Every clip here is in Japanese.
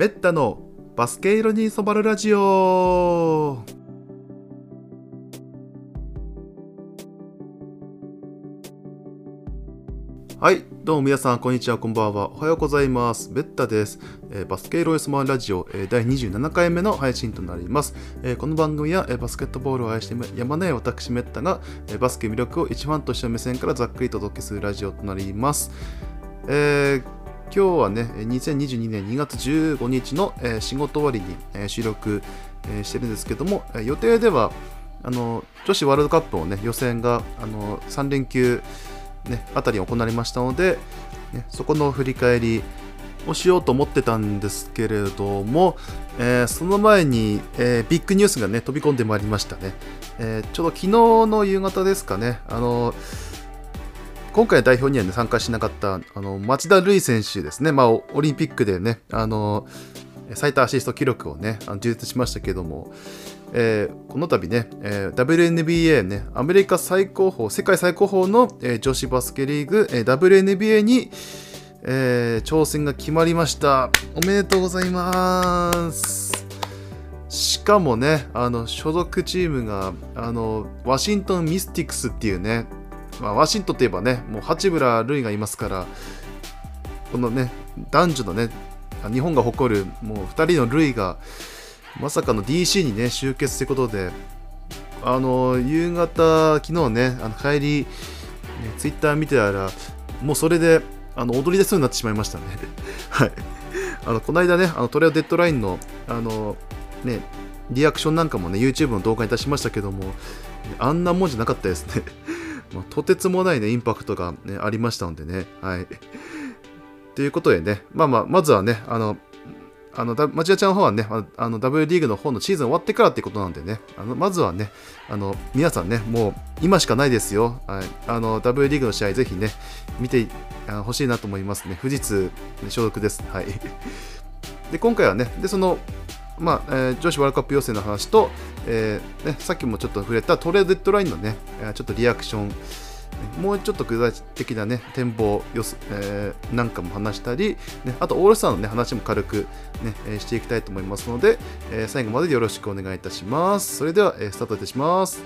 メッタのバスケ色に染まるラジオ。はい、どうも皆さん、こんにちは、こんばんは、おはようございます。メッタです。バスケ色に染まるラジオ、第27回目の配信となります。この番組は、バスケットボールを愛してやまない私メッタが、バスケ魅力を一ファンとしての目線からざっくりとお届けするラジオとなります。今日はね、2022年2月15日の仕事終わりに収録してるんですけども、予定では女子ワールドカップの、ね、予選が3連休、ね、あたり行われましたので、ね、そこの振り返りをしようと思ってたんですけれども、その前に、ビッグニュースが、ね、飛び込んでまいりましたね。ちょうど昨日の夕方ですかね、今回の代表には、ね、参加しなかった町田瑠唯選手ですね、まあ、オリンピックで、ね、最多アシスト記録を、ね、樹立しましたけども、この度ね、WNBA、ね、アメリカ最高峰、世界最高峰の、女子バスケリーグ、WNBA に、挑戦が決まりました。おめでとうございます。しかもね、所属チームがワシントン・ミスティクスっていうね、まあ、ワシントンといえばね、もう八村塁がいますから、このね、男女のね、日本が誇るもう2人の塁が、まさかの DC にね、集結ということで、夕方、昨日ね、帰り、ね、ツイッター見てたら、もうそれで踊り出そうになってしまいましたね。はい。この間ね、トレードデッドラインの、ね、リアクションなんかもね、YouTube の動画に出しましたけども、あんなもんじゃなかったですね。まあ、とてつもない、ね、インパクトが、ね、ありましたのでね。はい。ということでね、まあまあ、まずはね、町田ちゃんの方はね、W リーグの方のシーズン終わってからってことなんでね、まずはね、皆さんね、もう今しかないですよ。はい、W リーグの試合、ぜひね、見てほしいなと思いますね。富士通所属です。はい。で、今回はね、で、その、まあ女子ワールドカップ予選の話と、ね、さっきもちょっと触れたトレードデッドラインのね、ちょっとリアクション、もうちょっと具体的なね、展望予想、なんかも話したり、ね、あとオールスターの、ね、話も軽く、ね、していきたいと思いますので、最後までよろしくお願いいたします。それでは、スタートいたします。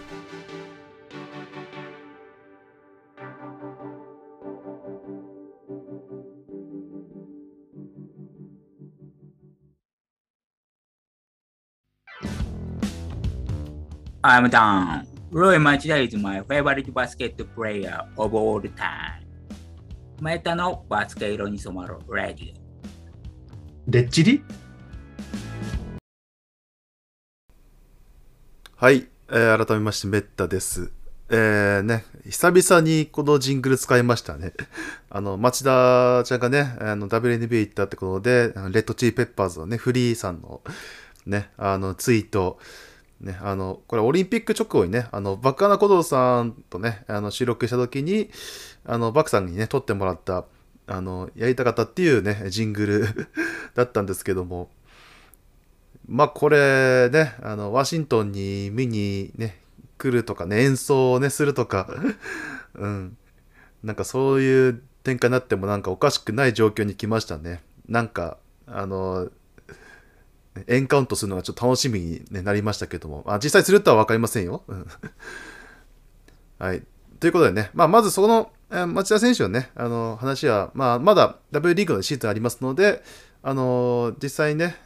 I'm down. Roy Machida is my favorite basket player of all time. メタのバスケ色に染まるラジオ。でっちり？はい、改めましてメッタです。ね、久々にこのジングル使いましたね。町田ちゃんがね、WNBA 行ったってことで、レッドチリペッパーズのね、フリーさんのね、ツイート。ね、これオリンピック直後にね、バカナコドさんとね、収録した時にバクさんにね撮ってもらったやりたかったっていうねジングルだったんですけども、まあこれね、ワシントンに見にね来るとかね、演奏をねするとかうん、なんかそういう展開になってもなんかおかしくない状況に来ましたね。なんかエンカウントするのがちょっと楽しみになりましたけども、実際するとは分かりませんよ。はい。ということでね、まあ、まずその町田選手のね、話は、まあ、まだ W リーグのシーズンありますので、実際ね、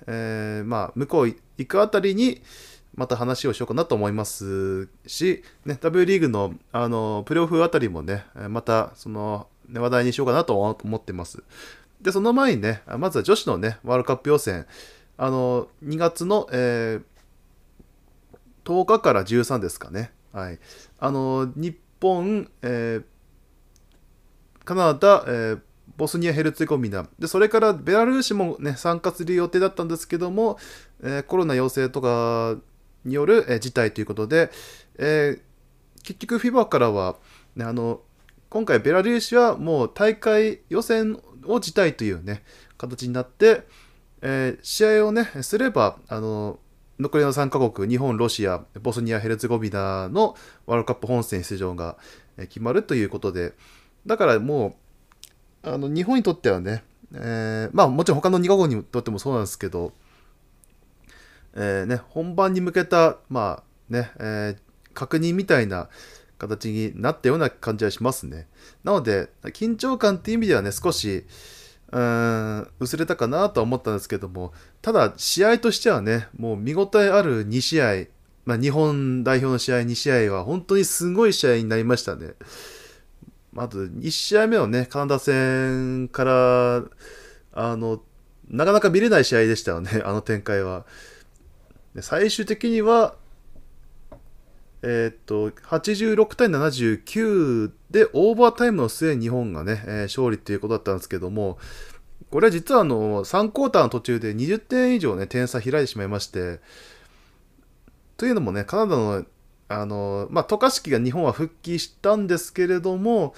まあ、向こう行くあたりにまた話をしようかなと思いますし、ね、W リーグの、プレーオフあたりもね、またその、ね、話題にしようかなと思ってます。で、その前にね、まずは女子のね、ワールドカップ予選、2月の、10日から13ですかね。はい、日本、カナダ、ボスニア・ヘルツェゴビナで、それからベラルーシも、ね、参加する予定だったんですけども、コロナ陽性とかによる、事態ということで、結局 FIBA からは、ね、今回ベラルーシはもう大会予選を辞退という、ね、形になって、試合をねすれば残りの3カ国、日本、ロシア、ボスニア・ヘルツェゴビナのワールドカップ本戦出場が決まるということで、だからもう日本にとってはね、まあもちろん他の2カ国にとってもそうなんですけど、ね、本番に向けた、まあね、確認みたいな形になったような感じはしますね。なので緊張感っていう意味ではね、少し薄れたかなとは思ったんですけども、ただ試合としてはね、もう見応えある2試合、まあ、日本代表の試合2試合は本当にすごい試合になりましたね。あと1試合目のね、カナダ戦からなかなか見れない試合でしたよね、あの展開は。最終的には、86対79でオーバータイムの末、日本がね、勝利ということだったんですけども、これは実は3クォーターの途中で20点以上、ね、点差開いてしまいまして、というのもね、カナダの渡嘉敷が日本は復帰したんですけれども、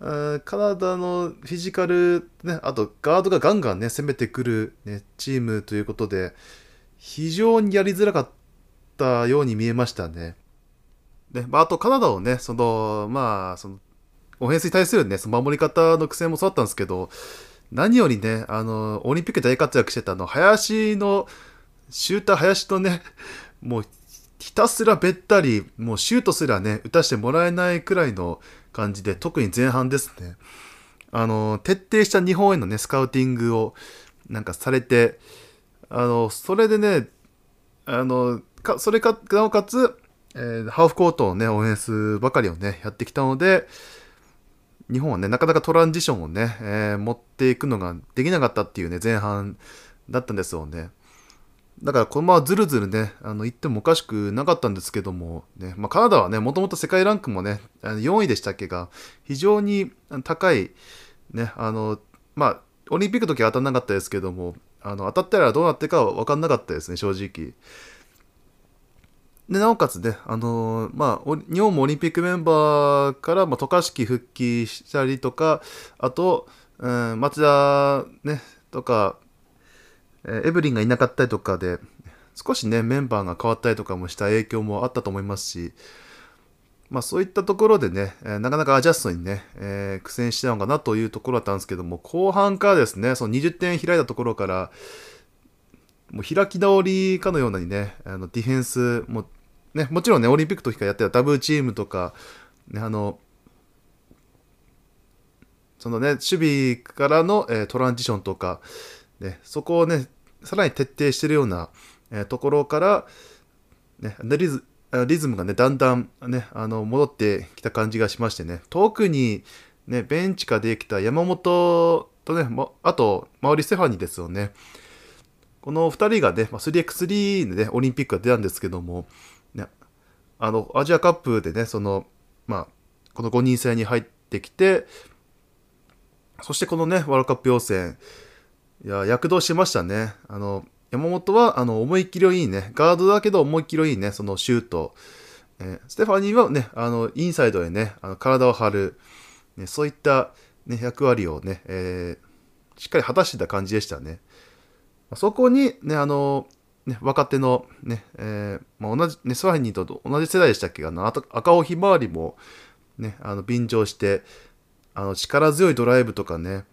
カナダのフィジカル、ね、あとガードがガンガン、ね、攻めてくる、ね、チームということで、非常にやりづらかったように見えましたね。で、まあ、あとカナダをね、そのオフェンスに対する、ね、その守り方の苦戦もそうだったんですけど、何よりね、オリンピックで大活躍してた林のシューター、林とね、もうひたすらべったり、もうシュートすらね、打たしてもらえないくらいの感じで、特に前半ですね、徹底した日本へのね、スカウティングをなんかされて、それでね、それかなおかつ、ハーフコートのね、オフェンスばかりをね、やってきたので、日本はね、なかなかトランジションをね、持っていくのができなかったっていうね、前半だったんですよね。だからこのままずるずるね、行ってもおかしくなかったんですけども、ね、まあ、カナダはね、もともと世界ランクもね、4位でしたっけが、非常に高い、ね、まあ、オリンピックの時は当たらなかったですけども、当たったらどうなってるかは分かんなかったですね、正直。で、なおかつね、まあ、日本もオリンピックメンバーから、まあ、渡嘉敷復帰したりとか、あと、町田、ね、とか、エブリンがいなかったりとかで、少しね、メンバーが変わったりとかもした影響もあったと思いますし、まあ、そういったところでね、なかなかアジャストにね、苦戦してたのかなというところだったんですけども、後半からですね、その20点開いたところから、もう開き直りかのようなにね、ディフェンスも、ね、もちろんね、オリンピックの時からやってたダブルチームとか、ね、そのね、守備からの、トランジションとか、ね、そこをね、さらに徹底しているような、ところから、ね、リズムがね、だんだん、ね、戻ってきた感じがしましてね、特に、ね、ベンチからできた山本とね、あと、馬瓜ステファニーですよね。この2人がね、3x3 でね、オリンピックが出たんですけども、ね、アジアカップでね、まあ、この5人制に入ってきて、そしてこのね、ワールドカップ予選、いや、躍動しましたね。山本は、思い切りのいいね、ガードだけど思い切りのいいね、そのシュート。ステファニーはね、インサイドでね、体を張る、ね、そういった、ね、役割をね、しっかり果たしてた感じでしたね。そこに、ね、ね、若手の、ね、まあ、同じ、ね、スワヒニーと同じ世代でしたっけ、赤尾ひまわりも、ね、便乗して、力強いドライブとかね、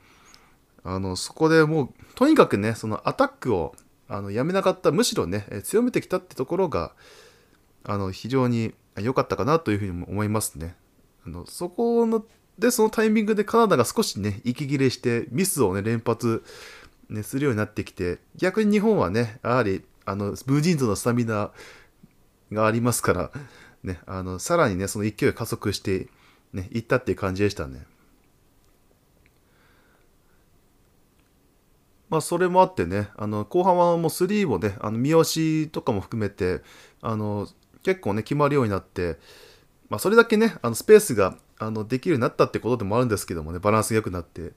そこでもう、とにかくね、そのアタックを、やめなかった、むしろね、強めてきたってところが、非常に良かったかなというふうにも思いますね。そこの、で、そのタイミングでカナダが少しね、息切れして、ミスをね、連発、ね、するようになってきて、逆に日本はね、やはりブージンズのスタミナがありますから、ね、さらにね、その勢い加速して、ね、いったっていう感じでしたね。まあ、それもあってね、後半はもう3をね、三好とかも含めて、結構ね、決まるようになって、まあ、それだけね、スペースができるようになったってことでもあるんですけどもね、バランスが良くなって、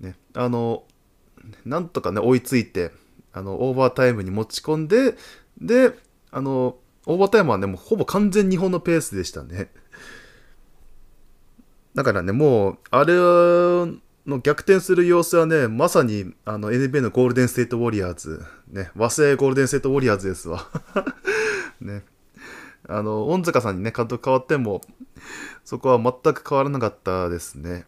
ね、なんとかね、追いついて、オーバータイムに持ち込んで、で、オーバータイムはね、もうほぼ完全日本のペースでしたね。だからね、もう、あれの逆転する様子はね、まさに、NBA のゴールデンステートウォリアーズ、ね、和製ゴールデンステートウォリアーズですわ。ね。恩塚さんにね、監督変わっても、そこは全く変わらなかったですね。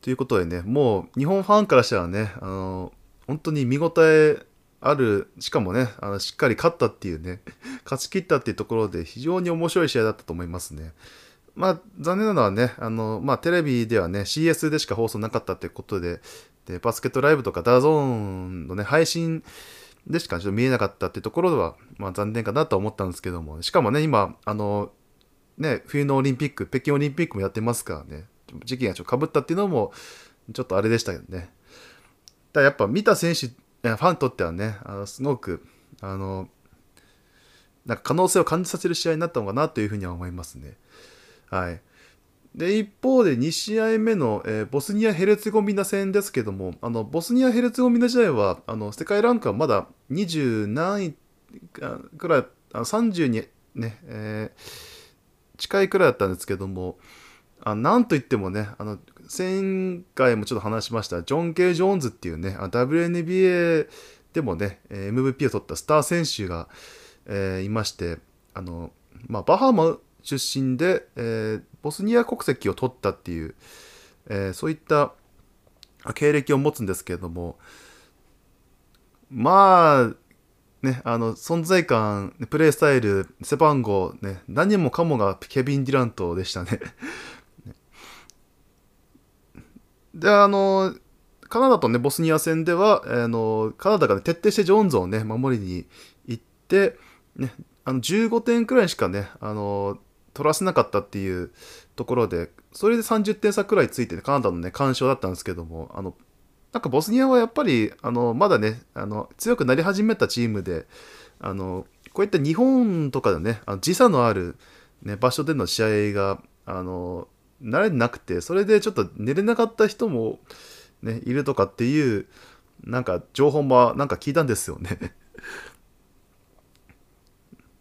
とということでね、もう日本ファンからしたらね、本当に見応えある、しかもね、しっかり勝ったっていうね、勝ち切ったっていうところで非常に面白い試合だったと思いますね。まあ、残念なのはね、テレビではね、CS でしか放送なかったということで、バスケットライブとかダゾーンのね、配信でしかちょっと見えなかったっていうところでは、まあ、残念かなとは思ったんですけども、しかもね、今、冬のオリンピック、北京オリンピックもやってますからね、時期がちょっと被ったっていうのも、ちょっとあれでしたけどね。だからやっぱ見た選手、ファンにとってはね、すごく、なんか可能性を感じさせる試合になったのかなというふうには思いますね。はい、で一方で2試合目の、ボスニア・ヘルツェゴビナ戦ですけども、ボスニア・ヘルツェゴビナ自体は世界ランクはまだ20何位くらい、30に、ね近いくらいだったんですけども、なんといってもね、前回もちょっと話しましたジョン・ケイ・ジョーンズっていうね、WNBA でもね MVP を取ったスター選手が、いまして、バハマ出身で、ボスニア国籍を取ったっていう、そういった経歴を持つんですけれども、まあね、存在感、プレースタイル、背番号、ね、何もかもがケビン・デュラントでしたね。でカナダと、ね、ボスニア戦では、カナダが、ね、徹底してジョーンズを、ね、守りに行って、ね、15点くらいしかね、取らせなかったっていうところで、それで30点差くらいついて、ね、カナダのね、完勝だったんですけども、なんかボスニアはやっぱり、まだね、強くなり始めたチームで、こういった日本とかでね、時差のある、ね、場所での試合が、慣れなくて、それでちょっと寝れなかった人も、ね、いるとかっていう、なんか情報もなんか聞いたんですよね。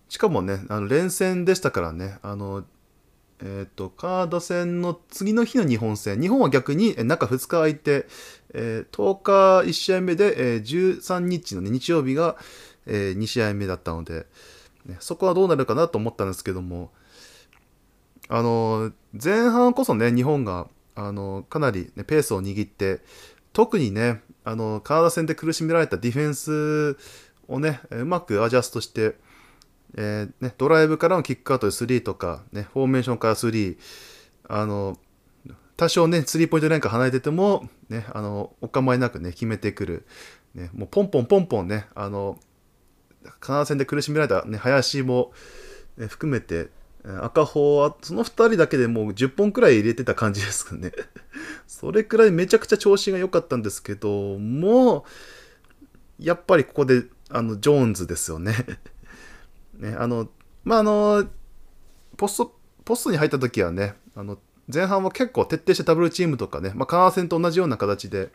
しかもね、連戦でしたからね、カナダ戦の次の日の日本戦、日本は逆に中2日空いて、10日1試合目で、13日の、ね、日曜日が、2試合目だったので、ね、そこはどうなるかなと思ったんですけども、前半こそね、日本が、かなり、ね、ペースを握って、特にね、カナダ戦で苦しめられたディフェンスをね、うまくアジャストして、ね、ドライブからのキックアウトで3とか、ね、フォーメーションから3、多少ね、スリーポイントラインから離れてても、ね、お構いなくね、決めてくる、ね、もうポンポンポンポンね、カナダ戦で苦しめられた、ね、林も、ね、含めて、赤穂はその2人だけでもう10本くらい入れてた感じですかね。それくらいめちゃくちゃ調子が良かったんですけども、やっぱりここでジョーンズですよね。ね、ポストに入った時はね、前半は結構徹底してダブルチームとかね、カナダ戦と同じような形で、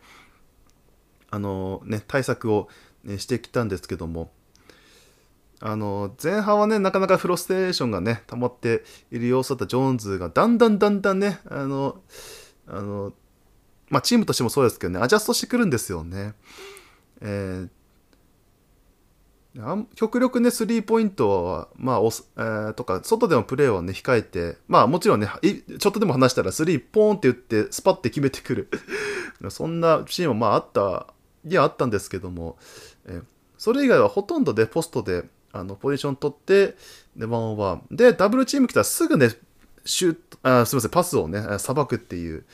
ね、対策を、ね、してきたんですけども、前半はね、なかなかフロストレーションがね、溜まっている様子だったジョーンズが、だんだんね、チームとしてもそうですけどね、アジャストしてくるんですよね。極力ね、スリーポイントは、とか、外でのプレーはね、控えて、もちろんね、ちょっとでも離したら、スリーポーンって打って、スパッて決めてくる。そんなシーンも、あったんですけども、それ以外はほとんどで、ポストで、ポジション取って、で、ワンオンワン。で、ダブルチーム来たらすぐね、パスをね、さばくっていう、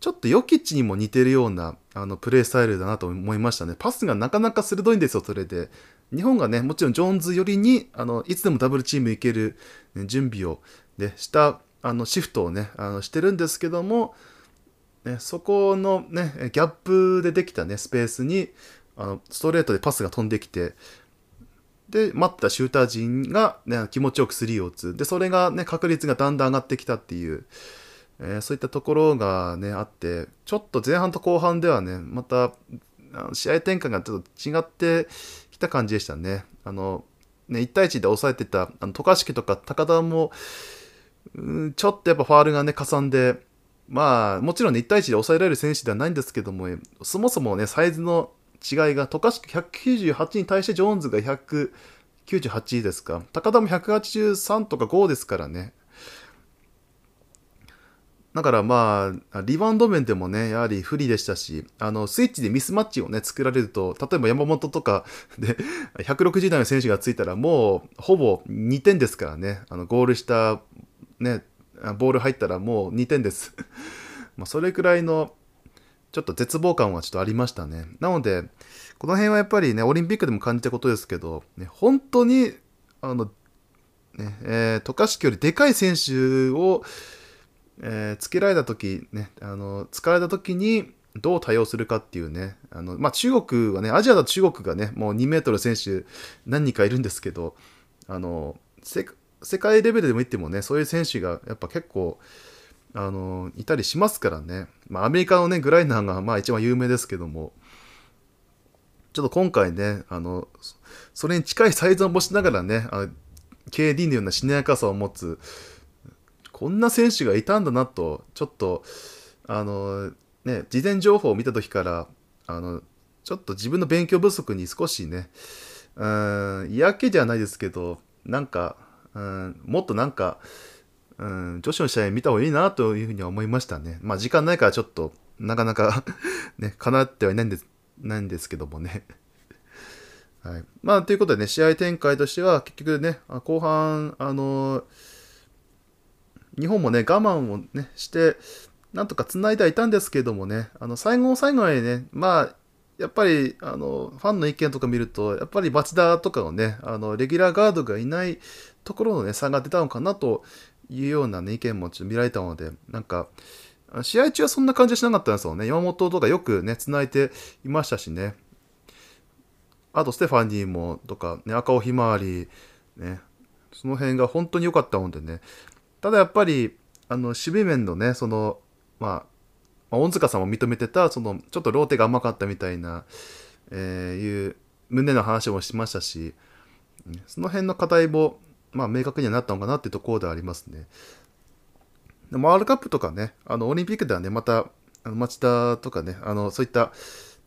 ちょっとヨキッチにも似てるようなプレースタイルだなと思いましたね。パスがなかなか鋭いんですよ、それで。日本がね、もちろんジョーンズ寄りにいつでもダブルチームいける、ね、準備を、ね、したシフトをねしてるんですけども、ね、そこの、ね、ギャップでできた、ね、スペースにストレートでパスが飛んできて、で、待ったシューター陣が、ね、気持ちよくスリーを打つ。で、それが、ね、確率がだんだん上がってきたっていう。そういったところが、ね、あって、ちょっと前半と後半ではね、また試合展開がちょっと違ってきた感じでしたね。ね、1対1で抑えてた渡嘉敷とか高田も、ちょっとやっぱファールがね、かさんで、もちろんね、1対1で抑えられる選手ではないんですけども、そもそもね、サイズの違いが、渡嘉敷198に対してジョーンズが198ですか、高田も183とか5ですからね。だからまあ、リバウンド面でもね、やはり不利でしたし、スイッチでミスマッチをね、作られると、例えば山本とかで、160台の選手がついたら、もう、ほぼ2点ですからね、ゴールした、ね、ボール入ったらもう2点です。まあそれくらいの、ちょっと絶望感はちょっとありましたね。なので、この辺はやっぱりね、オリンピックでも感じたことですけど、ね、本当に、渡嘉敷よりでかい選手を、つけられたとき、ね、疲れたときにどう対応するかっていうね、まあ、中国はね、アジアだと中国がね、もう2メートル選手何人かいるんですけど、世界レベルでもいってもね、そういう選手がやっぱ結構、いたりしますからね、まあ、アメリカのね、グライナーがまあ一番有名ですけども、ちょっと今回ね、それに近いサイズを持ちながらね、KD のようなしなやかさを持つ、こんな選手がいたんだなと、ちょっと、ね、事前情報を見たときから、ちょっと自分の勉強不足に少しね、嫌気じゃないですけど、なんか、もっとなんか、女子の試合見た方がいいなというふうには思いましたね。まあ、時間ないからちょっと、なかなか、ね、叶ってはいないんですけどもね。はい。まあ、ということでね、試合展開としては、結局ね、後半、日本もね、我慢をね、して、なんとか繋いではいたんですけどもね、最後の最後までね、まあ、やっぱり、ファンの意見とか見ると、やっぱり町田とかのね、レギュラーガードがいないところのね、差が出たのかなというようなね、意見もちょっと見られたので、なんか、試合中はそんな感じはしなかったんですよね。山本とかよくね、繋いでいましたしね。あと、ステファニーも、とか、ね、赤尾ひまわり、ね、その辺が本当に良かったのでね、ただやっぱり、守備面のね、恩塚さんも認めてた、ちょっとローテが甘かったみたいな、いう、胸の話もしましたし、その辺の課題も、まあ、明確にはなったのかなっていうところではありますね。でも、ワールドカップとかね、オリンピックではね、また、町田とかね、そういった、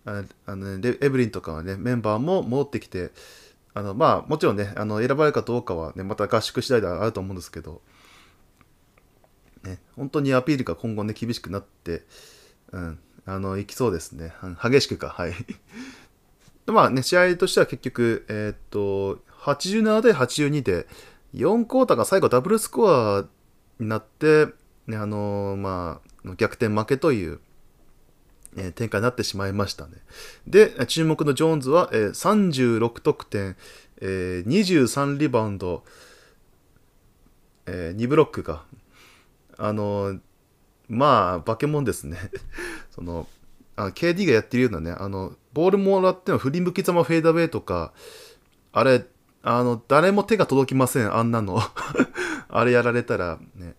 エブリンとかはね、メンバーも戻ってきて、まあ、もちろんね、選ばれるかどうかはね、また合宿次第ではあると思うんですけど、ね、本当にアピールが今後ね、厳しくなって、いきそうですね。激しくか、はい。まあね、試合としては結局、87対82で、4クォーターが最後ダブルスコアになって、ね、まあ、逆転負けという、展開になってしまいましたね。で、注目のジョーンズは、36得点、23リバウンド、2ブロックか。まあ、化け物ですね。KD がやってるようなね、ボールもらっての振り向きざまフェードアウェイとか、あれ、誰も手が届きません、あんなの。あれやられたらね。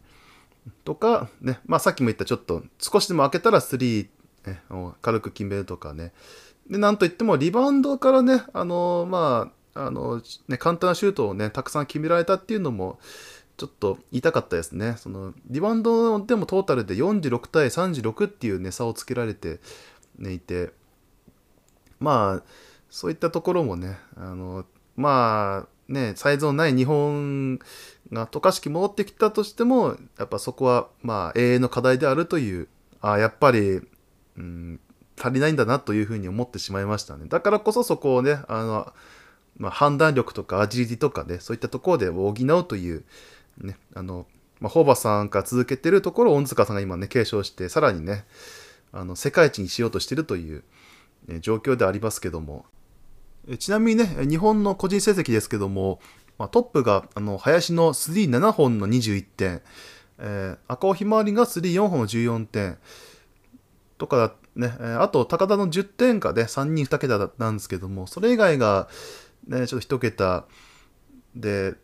とか、ね、まあさっきも言った、ちょっと、少しでも開けたら3、ね、軽く決めるとかね。で、なんといっても、リバウンドからね、ね、簡単なシュートをね、たくさん決められたっていうのも、ちょっと痛かったですね。リバウンドでもトータルで46対36っていう、ね、差をつけられて、ね、いて、まあ、そういったところもね、まあ、ね、サイズのない日本が渡嘉敷戻ってきたとしても、やっぱそこは、まあ、永遠の課題であるという、やっぱり、足りないんだなというふうに思ってしまいましたね。だからこそそこをね、まあ、判断力とかアジリティとかね、そういったところで補うという、ね、まあ、ホーバスさんが続けてるところを恩塚さんが今ね、継承して、さらにね、世界一にしようとしているという、ね、状況でありますけども。ちなみにね、日本の個人成績ですけども、まあ、トップが、林の37本の21点、赤尾ひまわりが34本の14点、とかね、あと、高田の10点がね、3人2桁なんですけども、それ以外が、ね、ちょっと1桁で、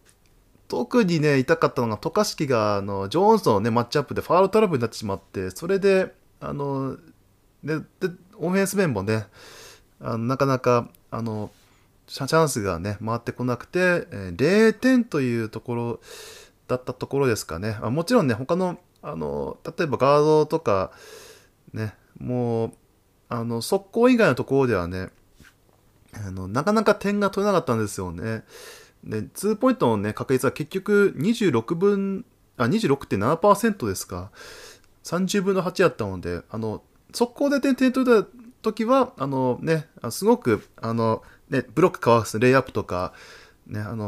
特にね、痛かったのが、渡嘉敷が、ジョーンズのね、マッチアップでファウルトラブルになってしまって、それで、でオフェンス面もね、なかなか、チャンスがね、回ってこなくて、0点というところだったところですかね。もちろんね、他の、例えばガードとか、ね、もう、速攻以外のところではね、なかなか点が取れなかったんですよね。で、2ポイントの、ね、確率は結局26.7% ですか。30分の8やったので、速攻で点々取れた時は、すごく、ブロックかわすレイアップとか、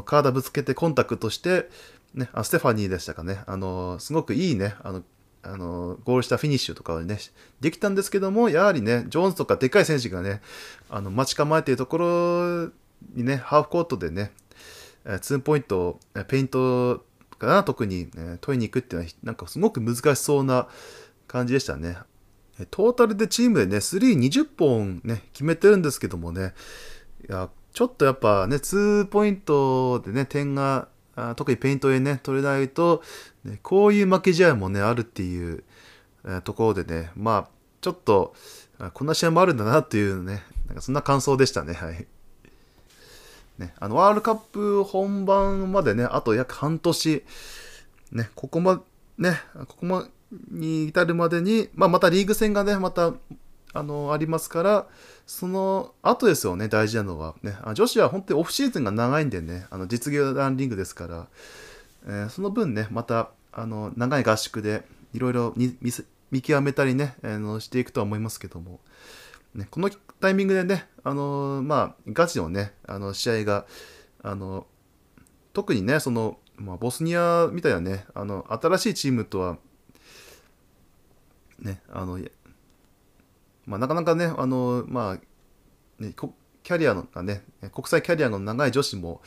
体ぶつけてコンタクトして、ステファニーでしたかね、すごくいいね、ゴールしたフィニッシュとかはね、できたんですけども、やはりね、ジョーンズとかでかい選手がね、待ち構えているところにね、ハーフコートでね、ツーポイント、ペイントかな、特に、取りに行くっていうのは、なんかすごく難しそうな感じでしたね。トータルでチームでね、スリー20本ね、決めてるんですけどもね、いやちょっとやっぱね、ツーポイントでね、点が、特にペイントでね、取れないと、ね、こういう負け試合もね、あるっていうところでね、まあ、ちょっと、こんな試合もあるんだなっていうね、なんかそんな感想でしたね、はい。ね、ワールドカップ本番までね、あと約半年、ね、ここに至るまでに、またリーグ戦がね、また、ありますから、その後ですよね、大事なのは、ね。女子は本当にオフシーズンが長いんでね、実業団リーグですから、その分ね、また、長い合宿で、いろいろ見極めたりね、していくとは思いますけども、ね、このタイミングでね、ガチのね、試合が、特にね、ボスニアみたいなね、新しいチームとは、ね、なかなかね、キャリアのね、国際キャリアの長い女子も、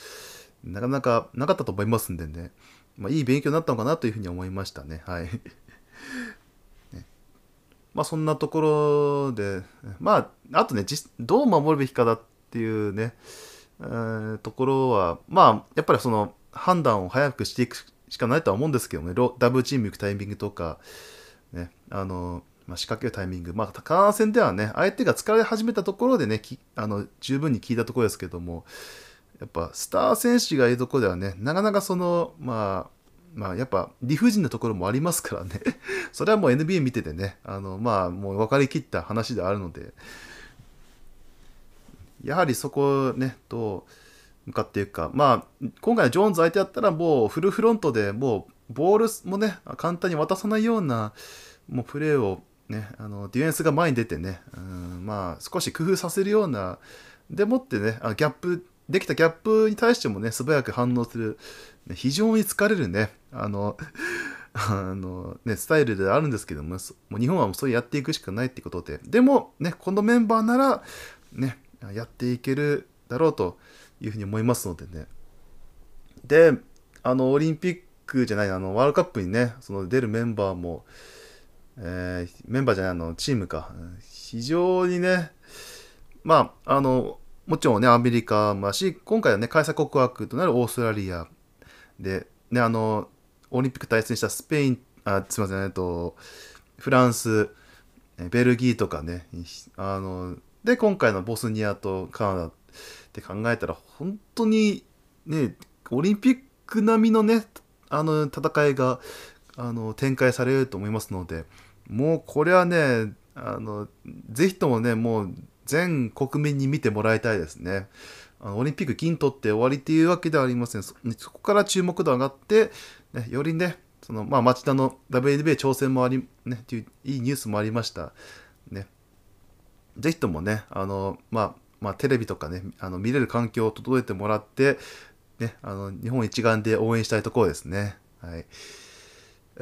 なかなかなかったと思いますんでね、いい勉強になったのかなというふうに思いましたね。はい。そんなところで、あとね、どう守るべきかだっていうね、ところは、やっぱりその判断を早くしていくしかないとは思うんですけどね、ダブルチーム行くタイミングとか、ね、仕掛けるタイミング、カナダ戦ではね、相手が疲れ始めたところでね、十分に効いたところですけども、やっぱスター選手がいるところではね、なかなかやっぱ理不尽なところもありますからね、それはもう NBA 見ててね、もう分かりきった話であるので、やはりそこをね、どう向かっていくか、今回のジョーンズ相手だったら、もうフルフロントで、もうボールもね、簡単に渡さないようなもうプレーを、ね、ディフェンスが前に出てね、少し工夫させるような、でもってね、できたギャップに対してもね、素早く反応する、非常に疲れるね、スタイルであるんですけども、もう日本はもうそれやっていくしかないってことで、でも、ね、このメンバーなら、ね、やっていけるだろうというふうに思いますのでね。で、オリンピックじゃない、ワールドカップにね、出るメンバーも、メンバーじゃないチームか、非常にね、もちろんね、アメリカもし、今回はね、開催国枠となるオーストラリアで、ね、オリンピック対戦したスペイン、すみません、フランス、ベルギーとかね、で、今回のボスニアとカナダって考えたら、本当にね、オリンピック並みのね、戦いが、展開されると思いますので、もうこれはね、ぜひともね、もう、全国民に見てもらいたいですね。オリンピック金取って終わりというわけではありません。そこから注目度上がって、ね、よりね、町田の WNBA 挑戦もあり、ね、といういいニュースもありました。ね、ぜひともね、テレビとかね、見れる環境を整えてもらって、ね、日本一丸で応援したいところですね。はい。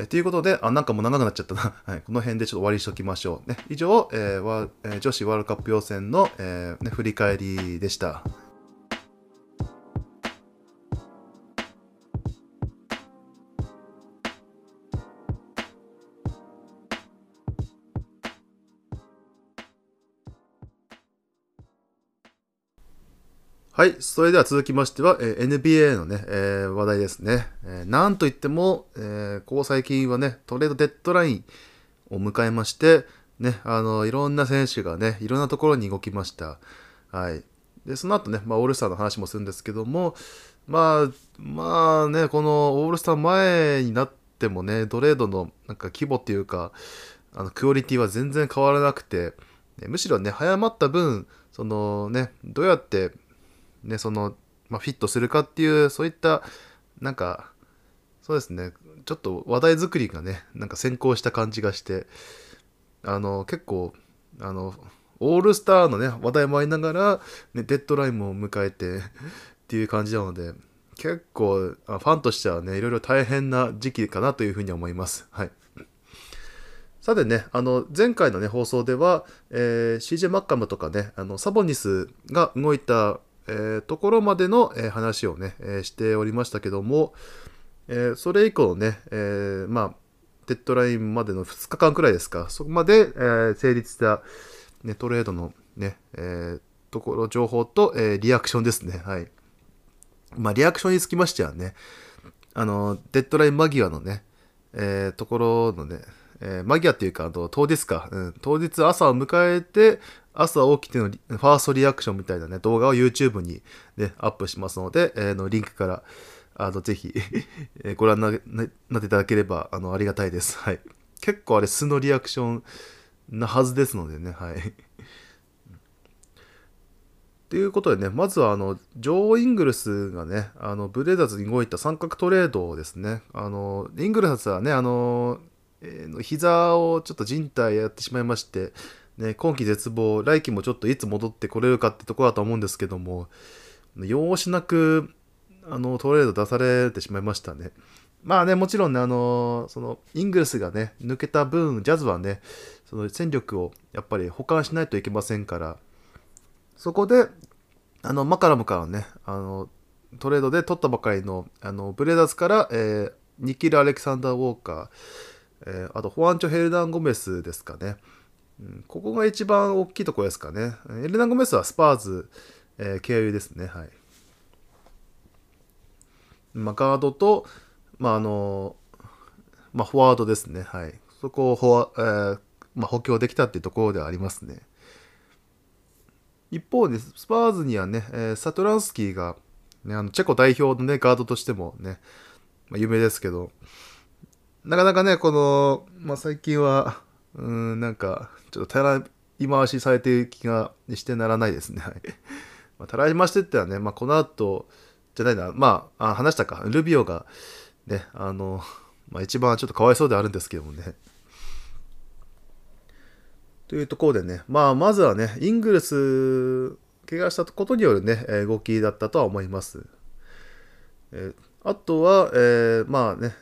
ということで、なんかもう長くなっちゃったな。はい、この辺でちょっと終わりにしときましょう。ね、以上、女子ワールドカップ予選の、振り返りでした。はい、それでは続きましては、NBA のね、話題ですね。なんといっても、ここ最近はね、トレードデッドラインを迎えまして、ね、いろんな選手がね、いろんなところに動きました。はい。で、その後ね、オールスターの話もするんですけども、ね、このオールスター前になってもね、トレードのなんか規模っていうか、クオリティは全然変わらなくて、ね、むしろね、早まった分、どうやって、フィットするかっていう、そういった、なんか、そうですね、ちょっと話題作りがね、なんか先行した感じがして、結構、オールスターのね、話題もありながら、ね、デッドラインも迎えてっていう感じなので、結構、ファンとしてはね、いろいろ大変な時期かなというふうに思います。はい。さてね、前回のね、放送では、CJ マッカムとかね、サボニスが動いた、ところまでの、話をね、しておりましたけども、それ以降ね、まあ、デッドラインまでの2日間くらいですか、そこまで、成立した、ね、トレードのね、ところ、情報と、リアクションですね。はい。まあ、リアクションにつきましてはね、デッドライン間際のね、ところのね、間際っていうか、当日か、うん、当日朝を迎えて、朝起きてのファーストリアクションみたいなね、動画を YouTube に、ね、アップしますので、リンクから、ぜひ、ご覧になっていただければ、ありがたいです。はい。結構あれ、素のリアクションなはずですのでね、はい。ということでね、まずはジョー・イングルスがね、ブレイザーズに動いた三角トレードをですね、イングルスはね、膝をちょっと靭帯やってしまいまして、ね、今季絶望、来季もちょっといつ戻ってこれるかってところだと思うんですけども、容赦なくトレード出されてしまいましたね。まあね、もちろんね、そのイングルスがね、抜けた分、ジャズはね、その戦力をやっぱり補完しないといけませんから、そこで、マカラムからね、トレードで取ったばかりの、ブレイザーズから、ニキル・アレクサンダー・ウォーカー、あと、ホアンチョ・ヘルダン・ゴメスですかね、うん。ここが一番大きいところですかね。ヘルダン・ゴメスはスパーズ、経由ですね。はい。まあ、ガードと、まあ、まあ、フォワードですね。はい。そこをまあ、補強できたっていうところではありますね。一方で、スパーズにはね、サトランスキーが、ね、チェコ代表のね、ガードとしてもね、まあ、有名ですけど、なかなかね、この、まあ、最近は、なんか、ちょっとたらい回しされている気がしてならないですね。まあ、たらい回してってのはね、まあ、この後、じゃないな、まあ、話したか、ルビオが、ね、まあ、一番ちょっとかわいそうであるんですけどもね。というところでね、まあ、まずはね、イングルス、怪我したことによるね、動きだったとは思います。あとは、まあね、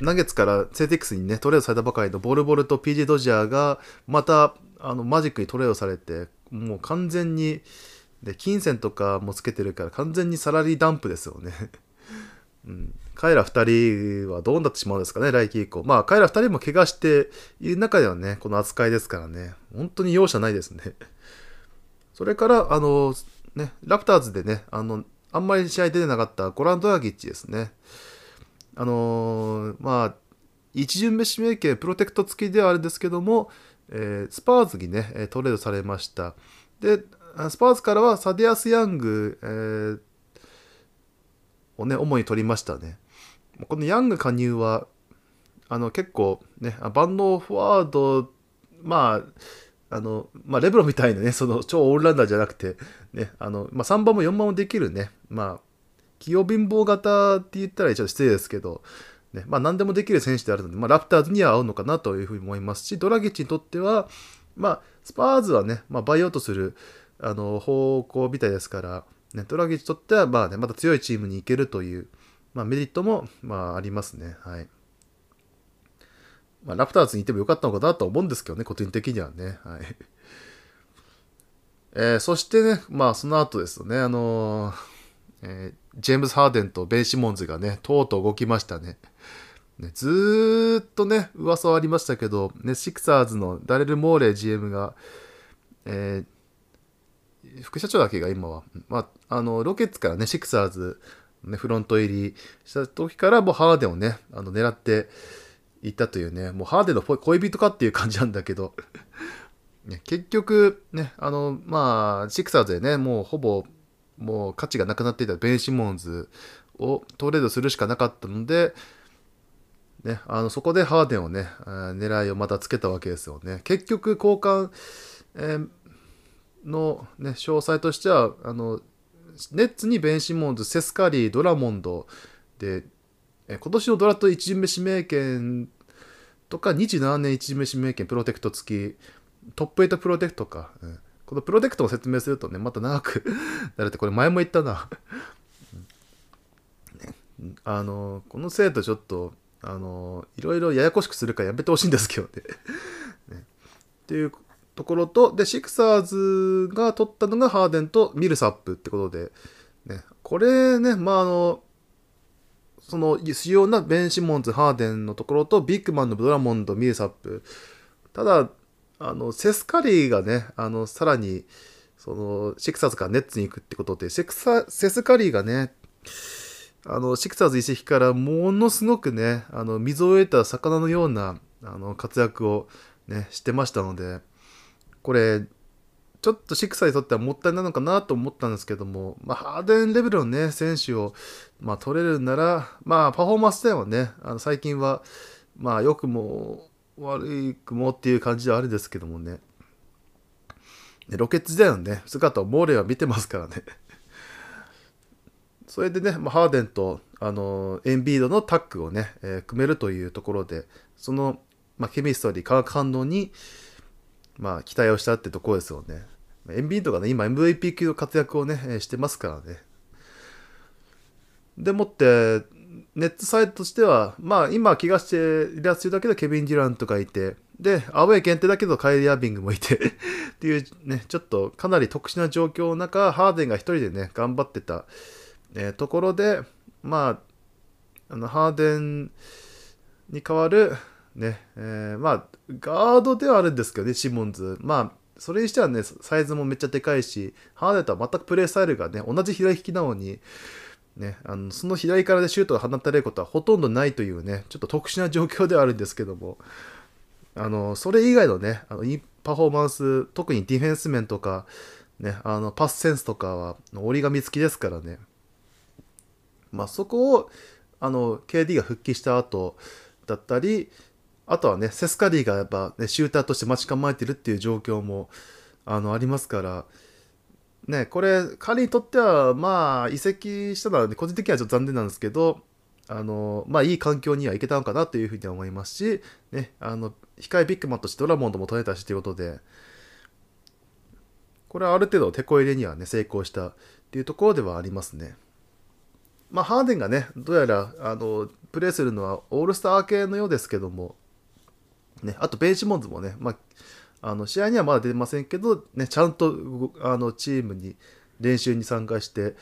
ナゲッツからセルティックスにね、トレードされたばかりのボルボルと PG ドジャーが、また、マジックにトレードされて、もう完全に、で、金銭とかもつけてるから、完全にサラリーダンプですよね。うん、彼ら2人はどうなってしまうんですかね、来季以降。まあ、彼ら2人も怪我している中ではね、この扱いですからね、本当に容赦ないですね。それから、ね、ラプターズでね、あんまり試合出てなかったゴラン・ドラギッチですね。まあ、1巡目指名権、プロテクト付きではあるんですけども、スパーズにね、トレードされました。で、スパーズからはサディアス・ヤング、をね、主に取りましたね。このヤング加入は、結構ね、万能フォワード、まあ、まあ、レブロみたいなね、その超オールラウンダーじゃなくて、ね、まあ、3番も4番もできるね、まあ、器用貧乏型って言ったらちょっと失礼ですけど、ね、まあ、何でもできる選手であるので、まあ、ラプターズには合うのかなというふうに思いますし、ドラギッチにとっては、まあ、スパーズはね、まあ、バイアウトする、方向みたいですから、ね、ドラギッチとっては、まあね、また強いチームに行けるという、まあ、メリットも、まあ、ありますね。はい。まあ、ラプターズにいてもよかったのかなと思うんですけどね、個人的にはね。はい。そしてね、まあ、その後ですよね、ジェームズ・ハーデンとベン・シモンズがね、とうとう動きましたね。ね、ずーっとね、噂はありましたけど、ね、シクサーズのダレル・モーレー GM が、副社長だけが今は、まあ、ロケッツからね、シクサーズ、ね、フロント入りした時から、もうハーデンをね、狙っていったというね、もうハーデンの恋人かっていう感じなんだけど、ね、結局、ね、まあ、シクサーズでね、もうほぼ、もう価値がなくなっていたベン・シモンズをトレードするしかなかったので、ね、そこでハーデンをね、狙いをまたつけたわけですよね。結局、交換、の、ね、詳細としてはネッツにベン・シモンズ、セスカリー、ドラモンドで、今年のドラフト1巡目指名権とか、27年1巡目指名権プロテクト付き、トップ8プロテクトか。うん、このプロテクトを説明するとね、また長くなるって、これ前も言ったな、ね。この生徒ちょっと、いろいろややこしくするからやめてほしいんですけどね。ねっていうところと、で、シクサーズが取ったのがハーデンとミルサップってことで、ね、これね、まあ、その主要なベン・シモンズ、ハーデンのところと、ビッグマンのドラモンド、ミルサップ。ただ、セスカリーがね、さらに、シクサーズからネッツに行くってことで、セスカリーがね、シクサーズ移籍からものすごくね、水を得た魚のような、活躍をね、してましたので、これ、ちょっとシクサーにとってはもったいないのかなと思ったんですけども、まあ、ハーデンレベルのね、選手を、まあ、取れるなら、まあ、パフォーマンスではね、最近は、まあ、良くも悪くもっていう感じではあるんですけどもね、ロケッツ時代のね、姿をモーレーは見てますからね。それでね、まあ、ハーデンとエンビードのタッグをね、組めるというところで、その、まあ、ケミストリー、化学反応に、まあ、期待をしたってところですよね。エンビードがね、今 MVP 級の活躍をね、してますからね。でもって、ネットサイドとしては、まあ、今、怪我して離脱中だけど、ケビン・デュラントがいて、で、アウェイ限定だけど、カイリー・アービングもいて、っていうね、ちょっとかなり特殊な状況の中、ハーデンが一人でね、頑張ってた、ところで、まあ、ハーデンに代わる、ね、まあ、ガードではあるんですけどね、シモンズ。まあ、それにしてはね、サイズもめっちゃでかいし、ハーデンとは全くプレースタイルがね、同じ左利きなのに、ね、その左からでシュートを放たれることはほとんどないというね、ちょっと特殊な状況ではあるんですけども、それ以外のね、パフォーマンス、特にディフェンス面とか、ね、パスセンスとかは折り紙付きですからね、まあ、そこを、KD が復帰した後だったり、あとはね、セスカリーがやっぱ、ね、シューターとして待ち構えてるっていう状況も、ありますから、ね、これ、彼にとっては、まあ、移籍したのは、ね、個人的にはちょっと残念なんですけど、まあ、いい環境にはいけたのかなというふうには思いますし、ね、控えビッグマンとしてドラモンドも取れたしということで、これはある程度、手こ入れにはね、成功したっていうところではありますね。まあ、ハーデンがね、どうやら、プレーするのはオールスター系のようですけども、ね、あと、ベン・シモンズもね、まあ、試合にはまだ出てませんけど、ね、ちゃんとチームに練習に参加して、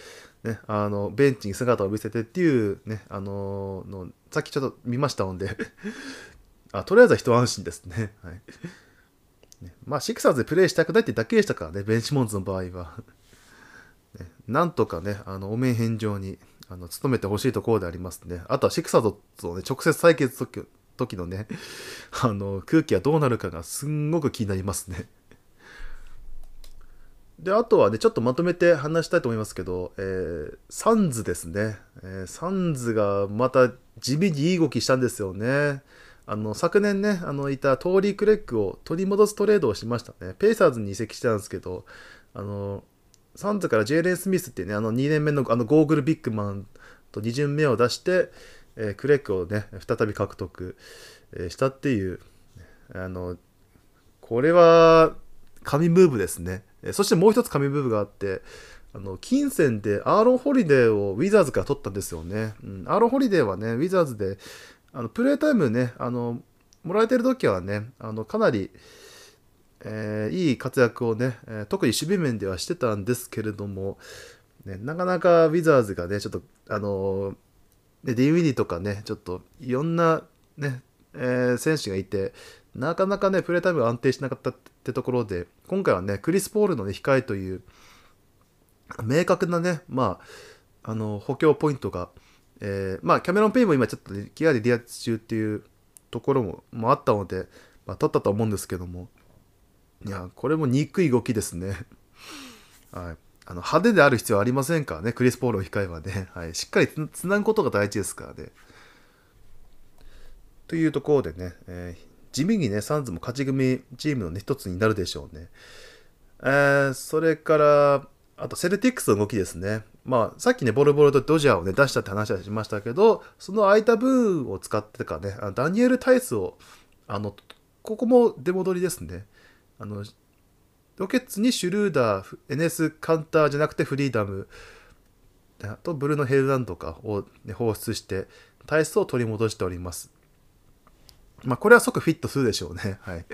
ね、ベンチに姿を見せてっていう、ね、さっきちょっと見ましたのであ、とりあえずは一安心ですね。はい、ね、まあ、シクサーズでプレーしたくないってだけでしたからね、ベン・シモンズの場合は、ね、なんとかね、お面返上に努めてほしいところでありますね。あとはシクサーズと、ね、直接対決時のね、空気はどうなるかがすんごく気になりますね。で、あとはね、ちょっとまとめて話したいと思いますけど、サンズですね。サンズがまた地味にいい動きしたんですよね。昨年ね、いたトーリー・クレッグを取り戻すトレードをしましたね。ペイサーズに移籍したんですけど、サンズからジェイレン・スミスっていうね、2年目のゴーグルビッグマンと2巡目を出して、クレックをね、再び獲得したっていう、これは神ムーブですね。そしてもう一つ神ムーブがあって、金銭でアーロン・ホリデーをウィザーズから取ったんですよね。うん、アーロン・ホリデーはね、ウィザーズで、プレータイムね、もらえてる時はね、かなり、いい活躍をね、特に守備面ではしてたんですけれども、ね、なかなかウィザーズがね、ちょっと、ディウィディとかね、ちょっといろんな、ね選手がいて、なかなかね、プレータイムが安定しなかったってところで、今回はね、クリス・ポールの、ね、控えという、明確なね、まあ、補強ポイントが、まあ、キャメロン・ペインも今ちょっとね、ギアで離脱中っていうところもあったので、まあ、取ったと思うんですけども、いや、これも憎い動きですね。はい。派手である必要はありませんからね、クリス・ポールを控えはね、はい、しっかりつなぐことが大事ですからね。というところでね、地味にね、サンズも勝ち組チームの、ね、一つになるでしょうね。それから、あとセルティックスの動きですね。まあ、さっきね、ボルボルとドジャーをね、出したって話はしましたけど、その空いた分を使ってかね、ダニエル・タイスを、ここも出戻りですね。ロケッツにシュルーダー、エネス・カンターじゃなくてフリーダム、あとブルーノ・ヘルランとかを、ね、放出して、タイスを取り戻しております。まあ、これは即フィットするでしょうね。はい。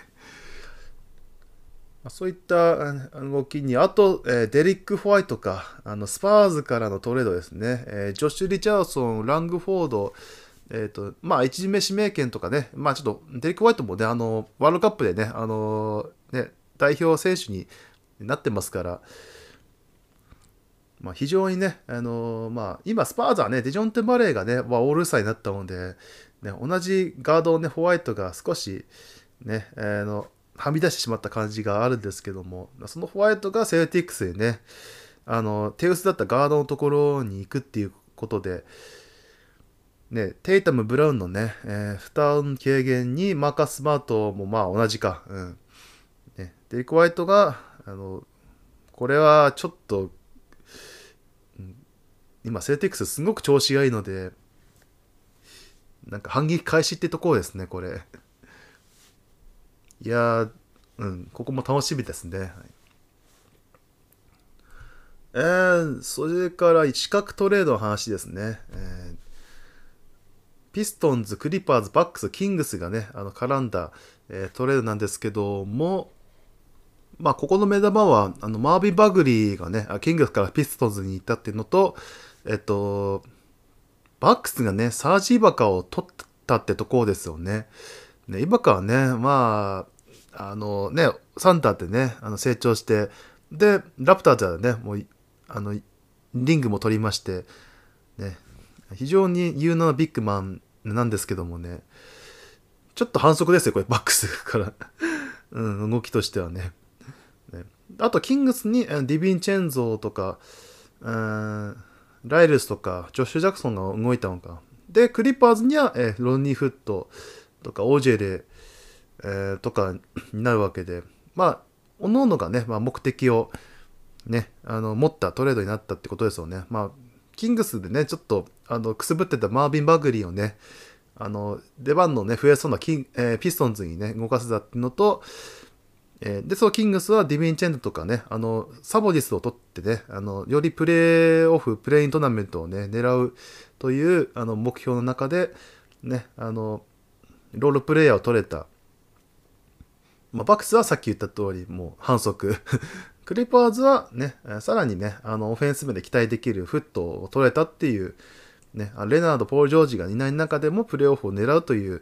そういった動きに、あと、デリック・ホワイトか、スパーズからのトレードですね、ジョシュ・リチャーソン、ラングフォード、まあ、一巡目指名権とかね、まあ、ちょっと、デリック・ホワイトもね、ワールドカップでね、ね、代表選手になってますから、まあ、非常にね、まあ、今、スパーズはね、デジョンテ・マレーがね、まあ、オールスターになったので、ね、同じガードをね、ホワイトが少し、ね、はみ出してしまった感じがあるんですけども、そのホワイトがセルティックスでね、手薄だったガードのところに行くっていうことで、ね、テイタム・ブラウンのね、負担軽減にマーカス・スマートもまあ同じか、うんね、デリック・ホワイトがこれはちょっと、うん、今セルティックスすごく調子がいいので、なんか反撃開始ってところですね、これ。いやー、うん、ここも楽しみですね。はい、それから、資格トレードの話ですね。ピストンズ、クリパーズ、バックス、キングスがね、絡んだ、トレードなんですけども、まあ、ここの目玉は、マービン・バグリーがね、キングスからピストンズに行ったっていうのと、バックスがね、サージ・イバカを取ったってところですよね。イバカはね、まあ、ね、サンダーってね、成長して、で、ラプターズはね、もう、リングも取りまして、ね、非常に有能なビッグマンなんですけどもね、ちょっと反則ですよ、これ、バックスから、うん、動きとしてはね。ね、あと、キングスに、ディビンチェンゾーとか、ライルスとか、ジョッシュ・ジャクソンが動いたのか。で、クリッパーズには、ロンニー・フット、とかオージェレ、とかになるわけで、まあ、おのおのがね、まあ、目的を、ね、持ったトレードになったってことですよね。まあ、キングスでね、ちょっとくすぶってたマービン・バグリーをね、出番の、ね、増えそうなピストンズに、ね、動かせたっていうのと、で、そのキングスはディビンチェントとかね、サボディスを取ってね、よりプレーオフ、プレイントーナメントをね、狙うという目標の中で、ね、ロールプレイヤーを取れた。まあ、バックスはさっき言った通り、もう反則。クリパーズはね、さらにね、オフェンス面で期待できるフットを取れたっていう、ね、レナード、ポール・ジョージがいない中でもプレーオフを狙うという、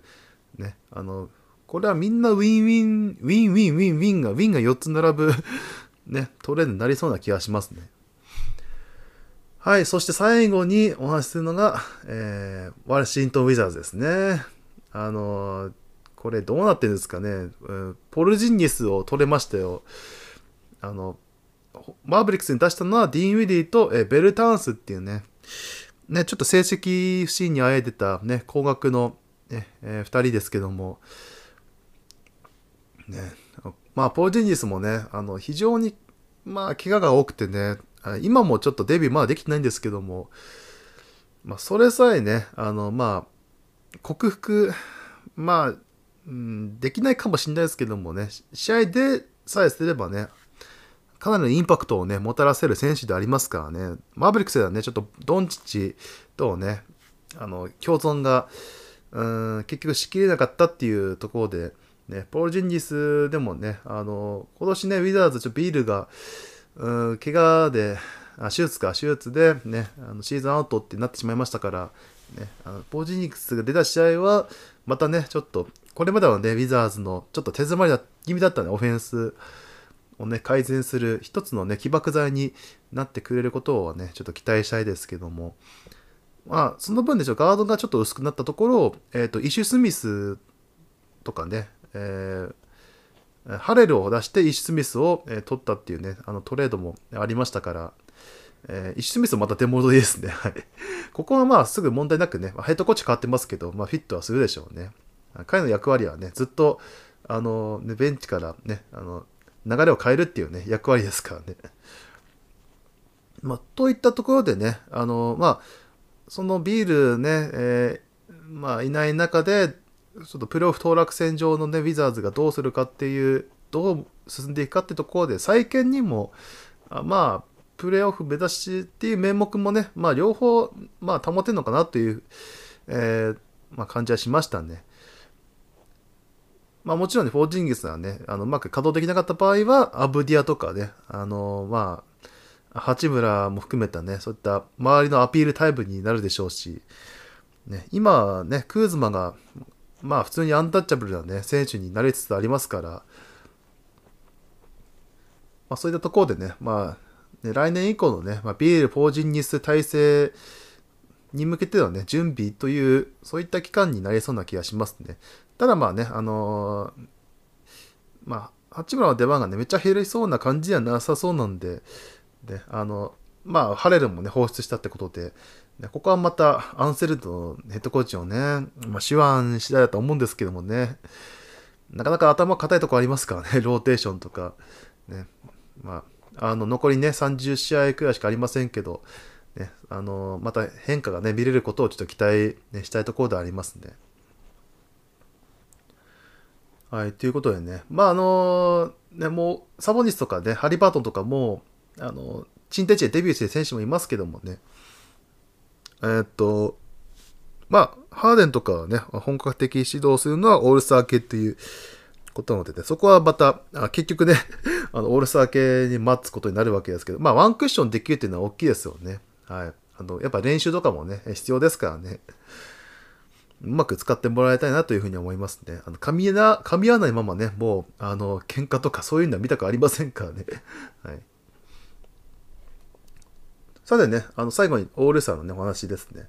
ね、これはみんなウィンウィン、ウィンウィンウィンウィンが、ウィンが4つ並ぶ、ね、トレードになりそうな気がしますね。はい、そして最後にお話しするのが、ワシントン・ウィザーズですね。これどうなってるんですかね。ポルジンギスを取れましたよ。マーブリックスに出したのはディーン・ウィリーとベルターンスっていうね、ちょっと成績不振にあえてた、ね、高額の、ね、2人ですけども、ね、まあ、ポルジンギスもね、非常に、まあ、怪我が多くてね、今もちょっとデビューまだできてないんですけども、まあ、それさえね、まあ、克服、まあ、うん、できないかもしれないですけどもね、試合でさえすればね、かなりのインパクトをね、もたらせる選手でありますからね、マーブリックスではね、ちょっとドンチッチとね、共存が、結局しきれなかったっていうところで、ね、ポール・ジンギスでもね、今年ね、ウィザーズ、ビールが、怪我で、手術でね、シーズンアウトってなってしまいましたから、ね、ポージニックスが出た試合は、またね、ちょっと、これまではね、ウィザーズのちょっと手詰まり気味だったね、オフェンスをね、改善する一つのね、起爆剤になってくれることをね、ちょっと期待したいですけども、まあ、その分でしょ、ガードがちょっと薄くなったところを、イシュ・スミスとかね、ハレルを出してイシュ・スミスを、取ったっていうね、トレードもありましたから、イシュ・スミスもまた出戻りですね。はい。ここはまあすぐ問題なくね、ヘッドコーチ変わってますけど、まあ、フィットはするでしょうね。彼の役割はね、ずっと、ね、ベンチからね、流れを変えるっていうね、役割ですからね。まあ、といったところでね、まあ、そのビールね、まあ、いない中で、ちょっとプレーオフ当落線上のね、ウィザーズがどうするかっていう、どう進んでいくかってところで、再建にも、まあ、プレーオフ目指しっていう名目もね、まあ、両方、まあ、保てるのかなという、まあ、感じはしましたね。まあ、もちろんね、フォージンギスはね、うまく稼働できなかった場合は、アブディアとかね、まあ、八村も含めたね、そういった周りのアピールタイプになるでしょうし、ね、今はね、クーズマが、まあ、普通にアンタッチャブルなね、選手になりつつありますから、まあ、そういったところでね、まあ、ね、来年以降のね、まあ、ビール・フォージンギス体制に向けてのね、準備という、そういった期間になりそうな気がしますね。ただまあね、まあ、八村の出番がね、めっちゃ減りそうな感じではなさそうなんで、ね、まあ、ハレルもね、放出したってことで、ね、ここはまた、アンセルドヘッドコーチをね、まあ、手腕次第だと思うんですけどもね、なかなか頭固いところありますからね、ローテーションとか、ね、まあ、残りね、30試合くらいしかありませんけど、ね、また変化がね、見れることをちょっと期待、ね、したいところではありますね。はい、ということでね、まあね、もうサボニスとかね、ハリバートンとかも、チンテチでデビューしてる選手もいますけどもね、まあ、ハーデンとかはね、本格的指導するのはオールスター系っていうことなので、ね、そこはまた、結局ね、オールスター系に待つことになるわけですけど、まあ、ワンクッションできるっていうのは大きいですよね。はい。やっぱ練習とかもね、必要ですからね。うまく使ってもらいたいなというふうに思いますね。噛み合わないままね、もう、喧嘩とかそういうのは見たくありませんからね。はい。さてね、最後にオールスターのね、お話ですね。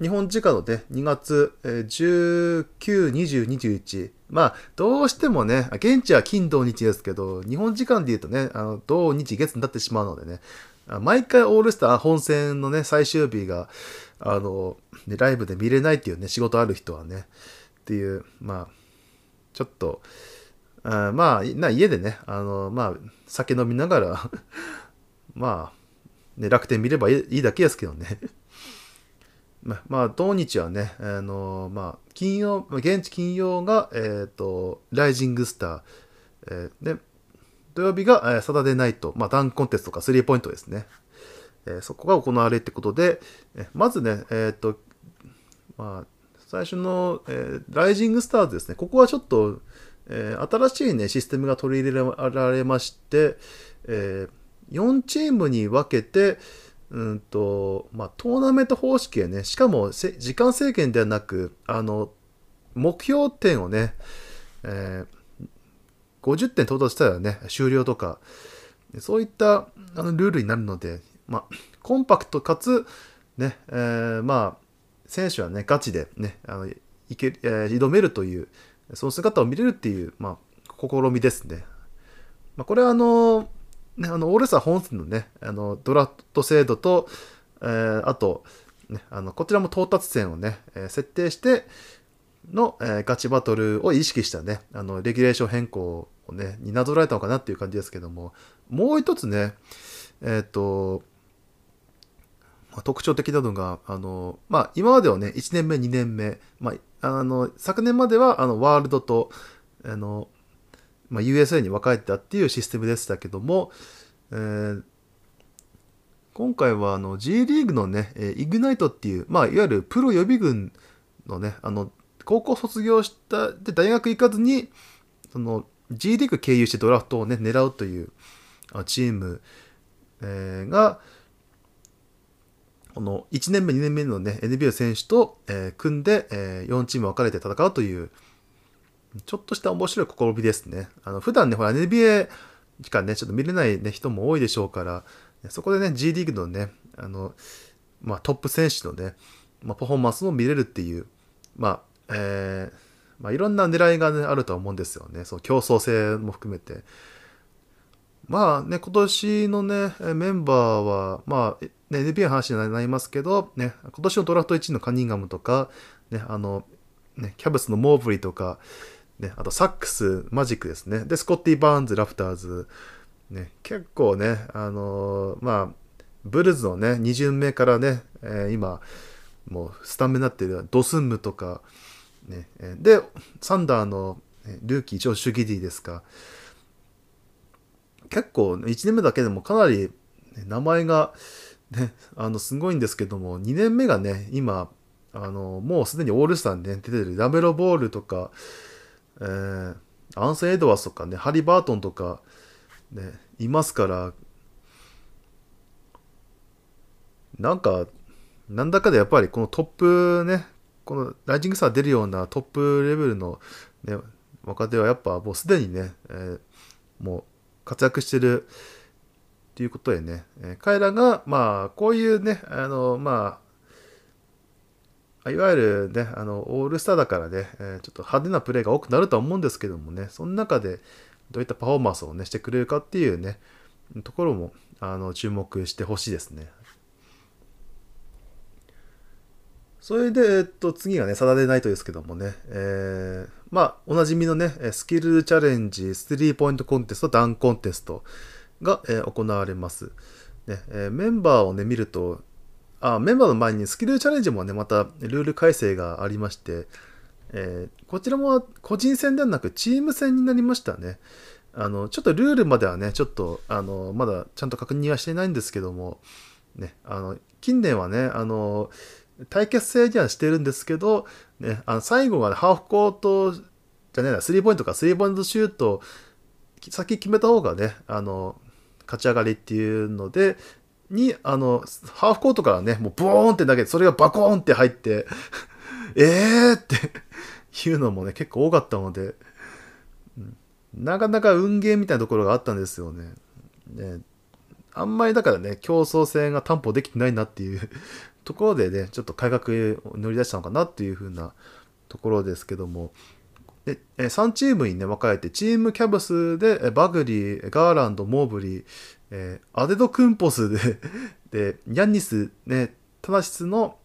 日本時間のね、2月、19、20、21。まあ、どうしてもね、現地は金、土、日ですけど、日本時間で言うとね、土、日、月になってしまうのでね、毎回オールスター本戦のね、最終日が、ね、ライブで見れないっていうね、仕事ある人はね、っていう、まあ、ちょっと、まあ、家でね、まあ、酒飲みながら、まあ、ね、楽天見ればいいだけですけどね。まあ、土日はね、まあ、現地金曜が、ライジングスター、で、土曜日が、サタデーナイト、まあ、ダンクコンテストとかスリーポイントですね。そこが行われるってことで、まずね、まあ、最初の、ライジングスターズですね。ここはちょっと、新しいね、システムが取り入れられまして、4チームに分けて、まあ、トーナメント方式でね、しかも時間制限ではなく、目標点をね、50点到達したらね、終了とか、そういったルールになるので、まあ、コンパクトかつ、ね、まあ、選手はね、ガチでね、挑めるという、その姿を見れるっていう、まあ、試みですね。まあ、これはね、オールスター本戦のね、ドラフト制度と、あと、ね、こちらも到達点をね、設定して、の、ガチバトルを意識したね、レギュレーション変更をね、になぞらえたのかなっていう感じですけども、もう一つね、特徴的なのが、まあ、今まではね、1年目、2年目、まあ、昨年までは、ワールドと、まあ、USA に分かれてたっていうシステムでしたけども、今回は、G リーグのね、イグナイトっていう、まあ、いわゆるプロ予備軍のね、高校卒業した、で、大学行かずに、G リーグ経由してドラフトをね、狙うというチームが、1年目、2年目のね、NBA の選手と組んで、4チーム分かれて戦うという、ちょっとした面白い試みですね。普段ね、ほら、NBA しかね、ちょっと見れないね、人も多いでしょうから、そこでね、G リーグのね、まあ、トップ選手のね、まあ、パフォーマンスも見れるっていう、まあ、まあ、いろんな狙いが、ね、あるとは思うんですよね。その競争性も含めて。まあね、今年のね、メンバーは、まあ、ね、NBA の話になりますけど、ね、今年のドラフト1位のカニンガムとか、ね、ね、キャブスのモーブリーとか、ね、あとサックス、マジックですね。で、スコッティ・バーンズ、ラプターズ、ね、結構ね、まあ、ブルズのね、2巡目からね、今、もうスタメンになってるドスンムとか、ね、で、サンダーのルーキー、ジョシュ・ギディですか。結構、1年目だけでもかなり名前が、ね、すごいんですけども、2年目がね、今、もうすでにオールスターに、ね、出てるラメロ・ボールとか、アンセン・エドワーズとかね、ハリバートンとか、ね、いますから、なんか、なんだかでやっぱりこのトップね、このライジングスター出るようなトップレベルの、ね、若手はやっぱもうすでにね、もう活躍してるっていうことでね、彼らが、まあ、こういうね、まあ、いわゆるね、オールスターだからね、ちょっと派手なプレーが多くなるとは思うんですけどもね、その中でどういったパフォーマンスをね、してくれるかっていうね、ところも、注目してほしいですね。それで、次がね、サタデーナイトですけどもね、まあ、おなじみのね、スキルチャレンジ、スリーポイントコンテスト、ダンコンテストが、行われます。ね、メンバーをね、見ると、メンバーの前にスキルチャレンジもね、またルール改正がありまして、こちらも個人戦ではなくチーム戦になりましたね。ちょっとルールまではね、ちょっと、まだちゃんと確認はしていないんですけども、ね、近年はね、対決制にはしてるんですけど、ね、最後は、ね、ハーフコートじゃねえな、スリーポイントか、スリーポイントシュートを先決めた方がね、勝ち上がりっていうので、ハーフコートからね、もうボーンって投げて、それがバコーンって入って、っていうのもね、結構多かったので、なかなか運ゲーみたいなところがあったんですよね。あんまりだからね、競争性が担保できてないなっていうところでね、ちょっと改革に乗り出したのかなっていう風なところですけども、で3チームにね分かれて、チームキャブスでバグリー、ガーランド、モーブリー、アデドクンポスでヤンニス、ね、タナシスの、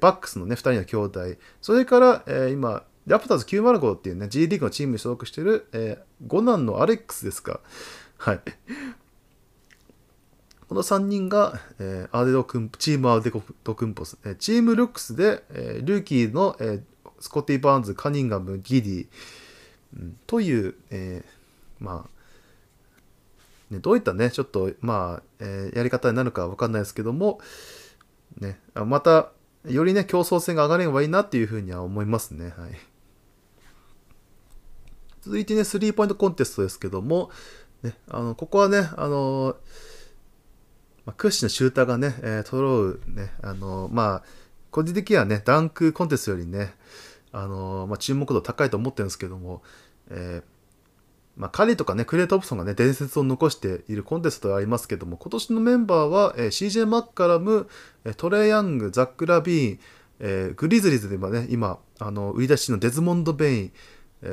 バックスのね2人の兄弟、それから、今ラプターズ905っていうね G リーグのチームに所属してる、5男のアレックスですか、はいこの3人が、チームアデドクンポス、チームルックスで、ルーキーの、スコッティ・バーンズ、カニンガム、ギディ、という、まあ、ね、どういったね、ちょっと、まあ、やり方になるかわかんないですけども、ね、また、よりね、競争性が上がればいいなっていうふうには思いますね。はい、続いてね、スリーポイントコンテストですけども、ね、ここはね、屈指のシューターがね、揃うね、まあ、個人的にはね、ダンクコンテストよりね、まあ、注目度高いと思ってるんですけども、まあ、カリーとかね、クレイ・トンプソンがね、伝説を残しているコンテストではありますけども、今年のメンバーは、CJ マッカラム、トレイ・ヤング、ザック・ラビーン、グリズリーズではね、今、売り出しのデズモンド・ベイン、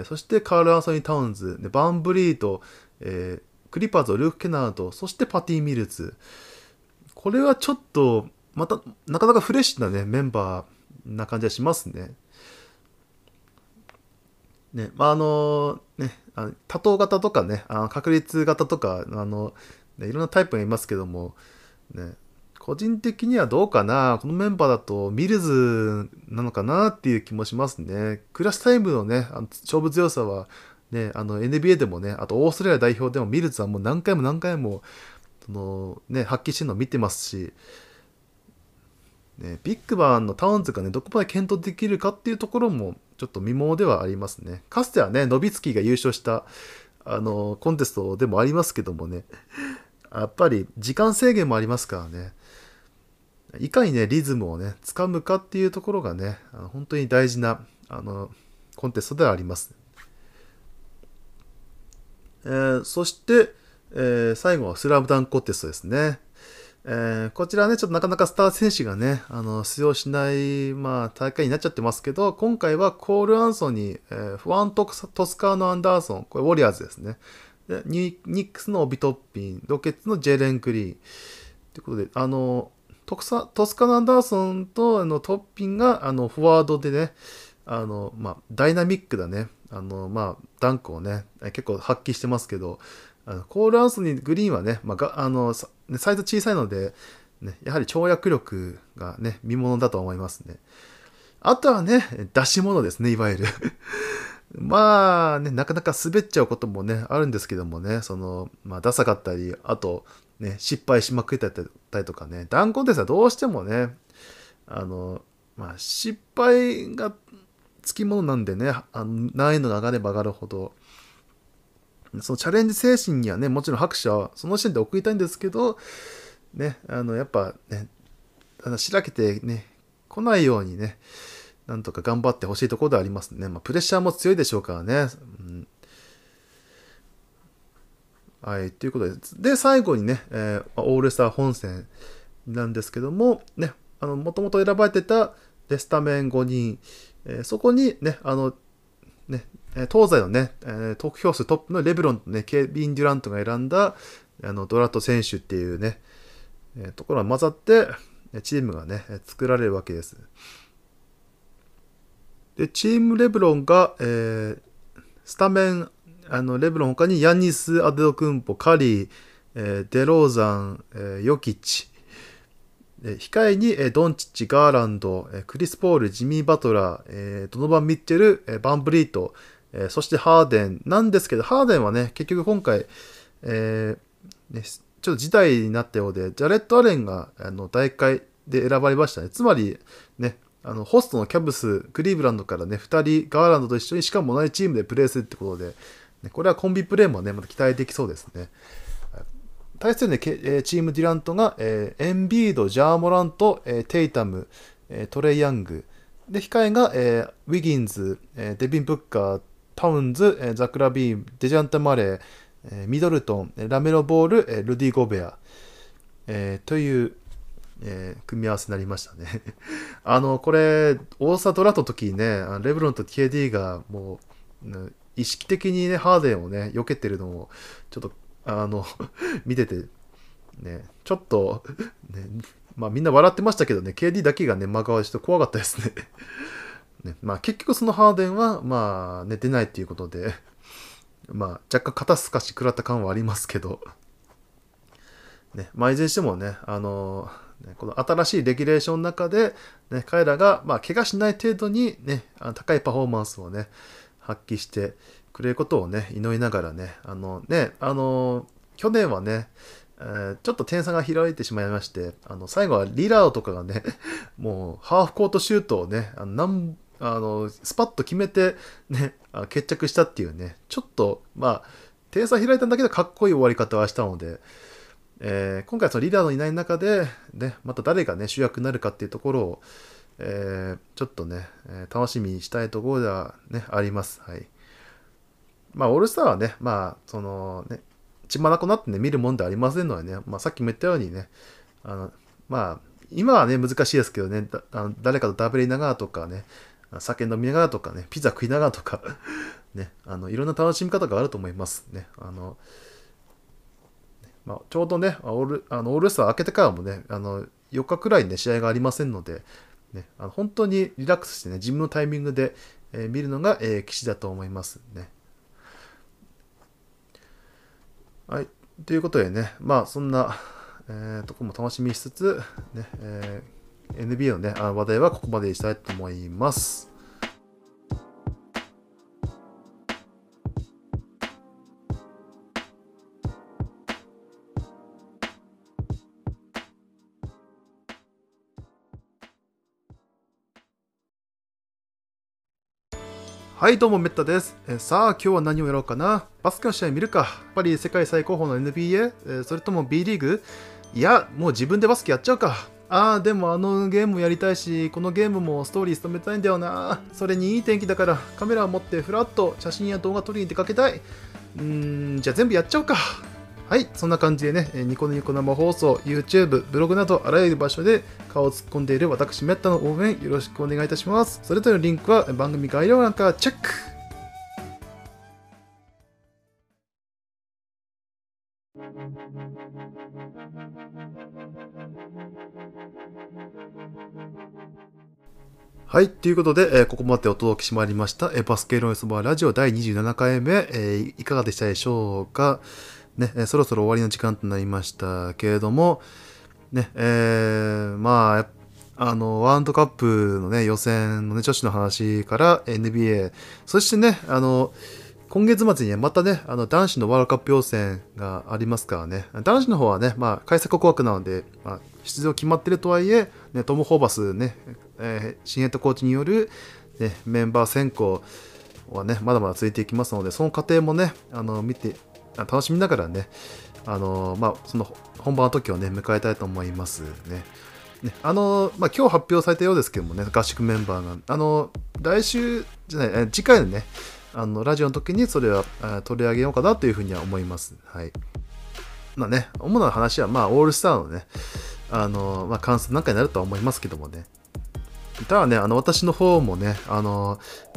そしてカール・アンソニー・タウンズ、ね、バンブリート、クリパーズ、ルーク・ケナード、そしてパティ・ミルズ。これはちょっと、また、なかなかフレッシュなね、メンバーな感じはしますね。ね、まあ、ね、多頭型とかね、確率型とか、ね、いろんなタイプがいますけども、ね、個人的にはどうかな、このメンバーだとミルズなのかなっていう気もしますね。クラッシュタイムのね、勝負強さは、ね、NBA でもね、あとオーストラリア代表でもミルズはもう何回も何回もね、発揮してるのを見てますし、ね、ビッグバンのタウンズがね、どこまで検討できるかっていうところもちょっと見ものではありますね。かつてはね、ノビツキーが優勝したコンテストでもありますけどもね、やっぱり時間制限もありますからね、いかにね、リズムをね、つかむかっていうところがね、本当に大事なコンテストではあります。そして、最後はスラムダンクコンテストですね。こちらね、ちょっとなかなかスター選手がね、出場しない、まあ、大会になっちゃってますけど、今回はコール・アンソニー、フワン・トスカーノ・アンダーソン、これウォリアーズですね。でニックスのオビトッピン、ロケッツのジェレン・グリーン。ということで、トスカーノ・アンダーソンとトッピンがフォワードでね、まあ、ダイナミックだね、まあ、ダンクをね、結構発揮してますけど、コール・アンソニー・グリーンはね、まあ、サイズ小さいので、ね、やはり跳躍力がね、見物だと思いますね。あとはね、出し物ですね、いわゆる。まあね、なかなか滑っちゃうこともね、あるんですけどもね、その、まあ、ダサかったり、あと、ね、失敗しまくったりとかね、ダンコンテストはどうしてもね、まあ、失敗がつきものなんでね、難易度が上がれば上がるほど、そのチャレンジ精神にはね、もちろん拍手はその時点で送りたいんですけど、ね、やっぱね、しらけてね、来ないようにね、なんとか頑張ってほしいところではありますね。まあ、プレッシャーも強いでしょうからね。うん、はい、ということで、最後にね、オールスター本戦なんですけども、ね、もともと選ばれてたスタメン5人、そこにね、東西のね、得票数トップのレブロンとね、ケビン・デュラントが選んだドラフト選手っていうね、ところが混ざって、チームがね、作られるわけです。で、チームレブロンが、スタメン、レブロン他にヤニス・アデドクンポ、カリー、デローザン、ヨキッチ、控えに、ドンチッチ、ガーランド、クリス・ポール、ジミー・バトラー、ドノバン・ミッチェル、バンブリート、そしてハーデンなんですけど、ハーデンはね、結局今回、ね、ちょっと辞退になったようで、ジャレット・アレンが大会で選ばれましたね。つまり、ね、ホストのキャブス、クリーブランドからね、2人、ガーランドと一緒にしかも同じチームでプレーするってことで、ね、これはコンビプレーもね、また期待できそうですね。対するね、チームデュラントが、エンビード、ジャーモラント、テイタム、トレイ・ヤング。で、控えが、ウィギンズ、デビン・ブッカー、タウンズ、ザクラ・ビーム、デジャンタ・マレー、ミドルトン、ラメロ・ボール、ルディ・ゴベア、という、組み合わせになりましたね。これ、オーサドラトの時にね、レブロンと KD がもう、意識的にね、ハーデンをね、避けてるのを、ちょっと、見てて、ね、ちょっと、ね、まあみんな笑ってましたけどね、KD だけがね、真顔でちょっと怖かったですね。ね、まあ結局そのハーデンは、まあね、出ないということで、まあ若干肩すかし食らった感はありますけど、ね、まあいずれにしてもね、この新しいレギュレーションの中で、ね、彼らが、まあ怪我しない程度にね、高いパフォーマンスをね、発揮して、くれることをね、祈りながらね、去年はね、ちょっと点差が開いてしまいまして、最後はリラードとかがね、もうハーフコートシュートをね、スパッと決めて、ね、決着したっていうね、ちょっと、まあ、点差開いたんだけど、かっこいい終わり方はしたので、今回そのリラードいない中で、ね、また誰がね、主役になるかっていうところを、ちょっとね、楽しみにしたいところでは、ね、あります。はい。まあ、オールスターはね、まあ、そのね、血眼になってね、見るもんではありませんのでね、まあ、さっきも言ったようにね、まあ、今はね、難しいですけどね、誰かとダブりながらとかね、酒飲みながらとかね、ピザ食いながらとか、ね、いろんな楽しみ方があると思いますね。まあ、ちょうどね、オールスター明けてからもね、4日くらいね、試合がありませんので、ね、本当にリラックスしてね、自分のタイミングで、見るのが、棋士だと思いますね。はい。ということでね、まあ、そんな、とこも楽しみしつつ、ね、NBA のね、話題はここまでにしたいと思います。はい、どうも、メッタです。さあ、今日は何をやろうかな。バスケの試合見るか。やっぱり世界最高峰の NBA？それとも B リーグ？いや、もう自分でバスケやっちゃうか。でもゲームやりたいし、このゲームもストーリー務めたいんだよな。それにいい天気だから、カメラを持ってふらっと写真や動画撮りに出かけたい。じゃあ全部やっちゃうか。はい、そんな感じでね、ニコニコ生放送、YouTube、ブログなどあらゆる場所で顔を突っ込んでいる私メッタの応援よろしくお願いいたします。それぞれのリンクは番組概要欄からチェック。はい、ということで、ここまでお届けしてまいりました、バスケ論争バーラジオ第27回目、いかがでしたでしょうか。ね、そろそろ終わりの時間となりましたけれども、ね、まあ、ワールドカップのね、予選のね、女子の話から、NBA、そしてね、今月末に、ね、またね、男子のワールドカップ予選がありますからね、男子の方はね、まあ、開催国枠なので、まあ、出場決まってるとはいえ、ね、トム・ホーバスね、新ヘッドコーチによる、ね、メンバー選考はね、まだまだ続いていきますので、その過程もね、見て、楽しみながらね、まあ、その本番の時をね、迎えたいと思いますね。まあ、今日発表されたようですけどもね、合宿メンバーが、来週じゃない、次回のね、ラジオの時にそれは取り上げようかなというふうには思います。はい。まあね、主な話は、まあ、オールスターのね、まあ、感想なんかになるとは思いますけどもね。ただね、私の方もね、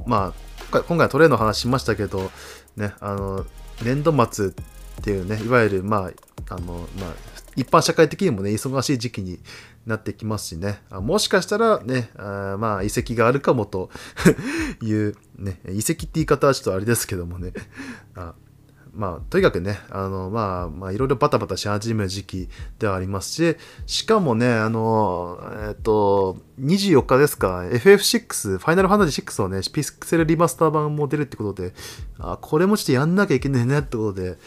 まあ、今回トレーの話しましたけど、ね、年度末っていうね、いわゆる、まあ、まあ、一般社会的にもね、忙しい時期になってきますしね、もしかしたらね、まあ、移籍があるかもという、ね、移籍って言い方はちょっとあれですけどもね、まあ、とにかくね、まあ、いろいろバタバタし始める時期ではありますし、しかもね、24日ですか、FF6、ファイナルファンタジー6のね、ピクセルリマスター版も出るってことで、これもちょっとやんなきゃいけないねってことで、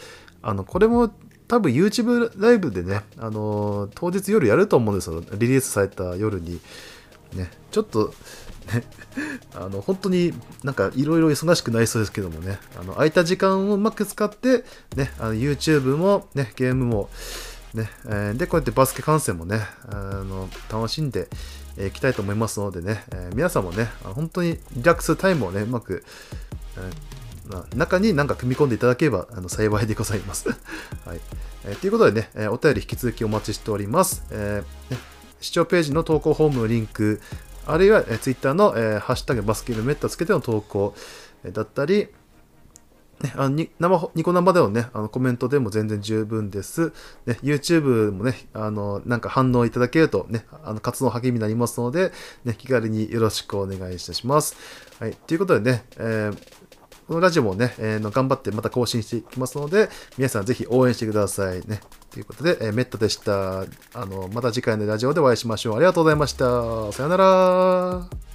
これも、多分 YouTube ライブでね、当日夜やると思うんですよ。リリースされた夜に。ね、ちょっと、ね、本当になんかいろいろ忙しくなりそうですけどもね、空いた時間をうまく使って、ね、YouTube も、ね、ゲームも、ね、で、こうやってバスケ観戦もね、楽しんでいきたいと思いますのでね、皆さんもね、本当にリラックスタイムをね、うまく、中に何か組み込んでいただければ幸いでございます。はい。ということでね、お便り引き続きお待ちしております。視聴ページの投稿フォームのリンク、あるいは Twitter のハッシュタグバスケルメッタつけての投稿だったり、ね、ニコ生でのね、コメントでも全然十分です。ね、YouTube もね、なんか反応いただけるとね、活動の励みになりますので、ね、気軽によろしくお願いいたします。はい。ということでね、このラジオもね、頑張ってまた更新していきますので、皆さんぜひ応援してくださいね。ということで、メッタでした。また次回のラジオでお会いしましょう。ありがとうございました。さよなら。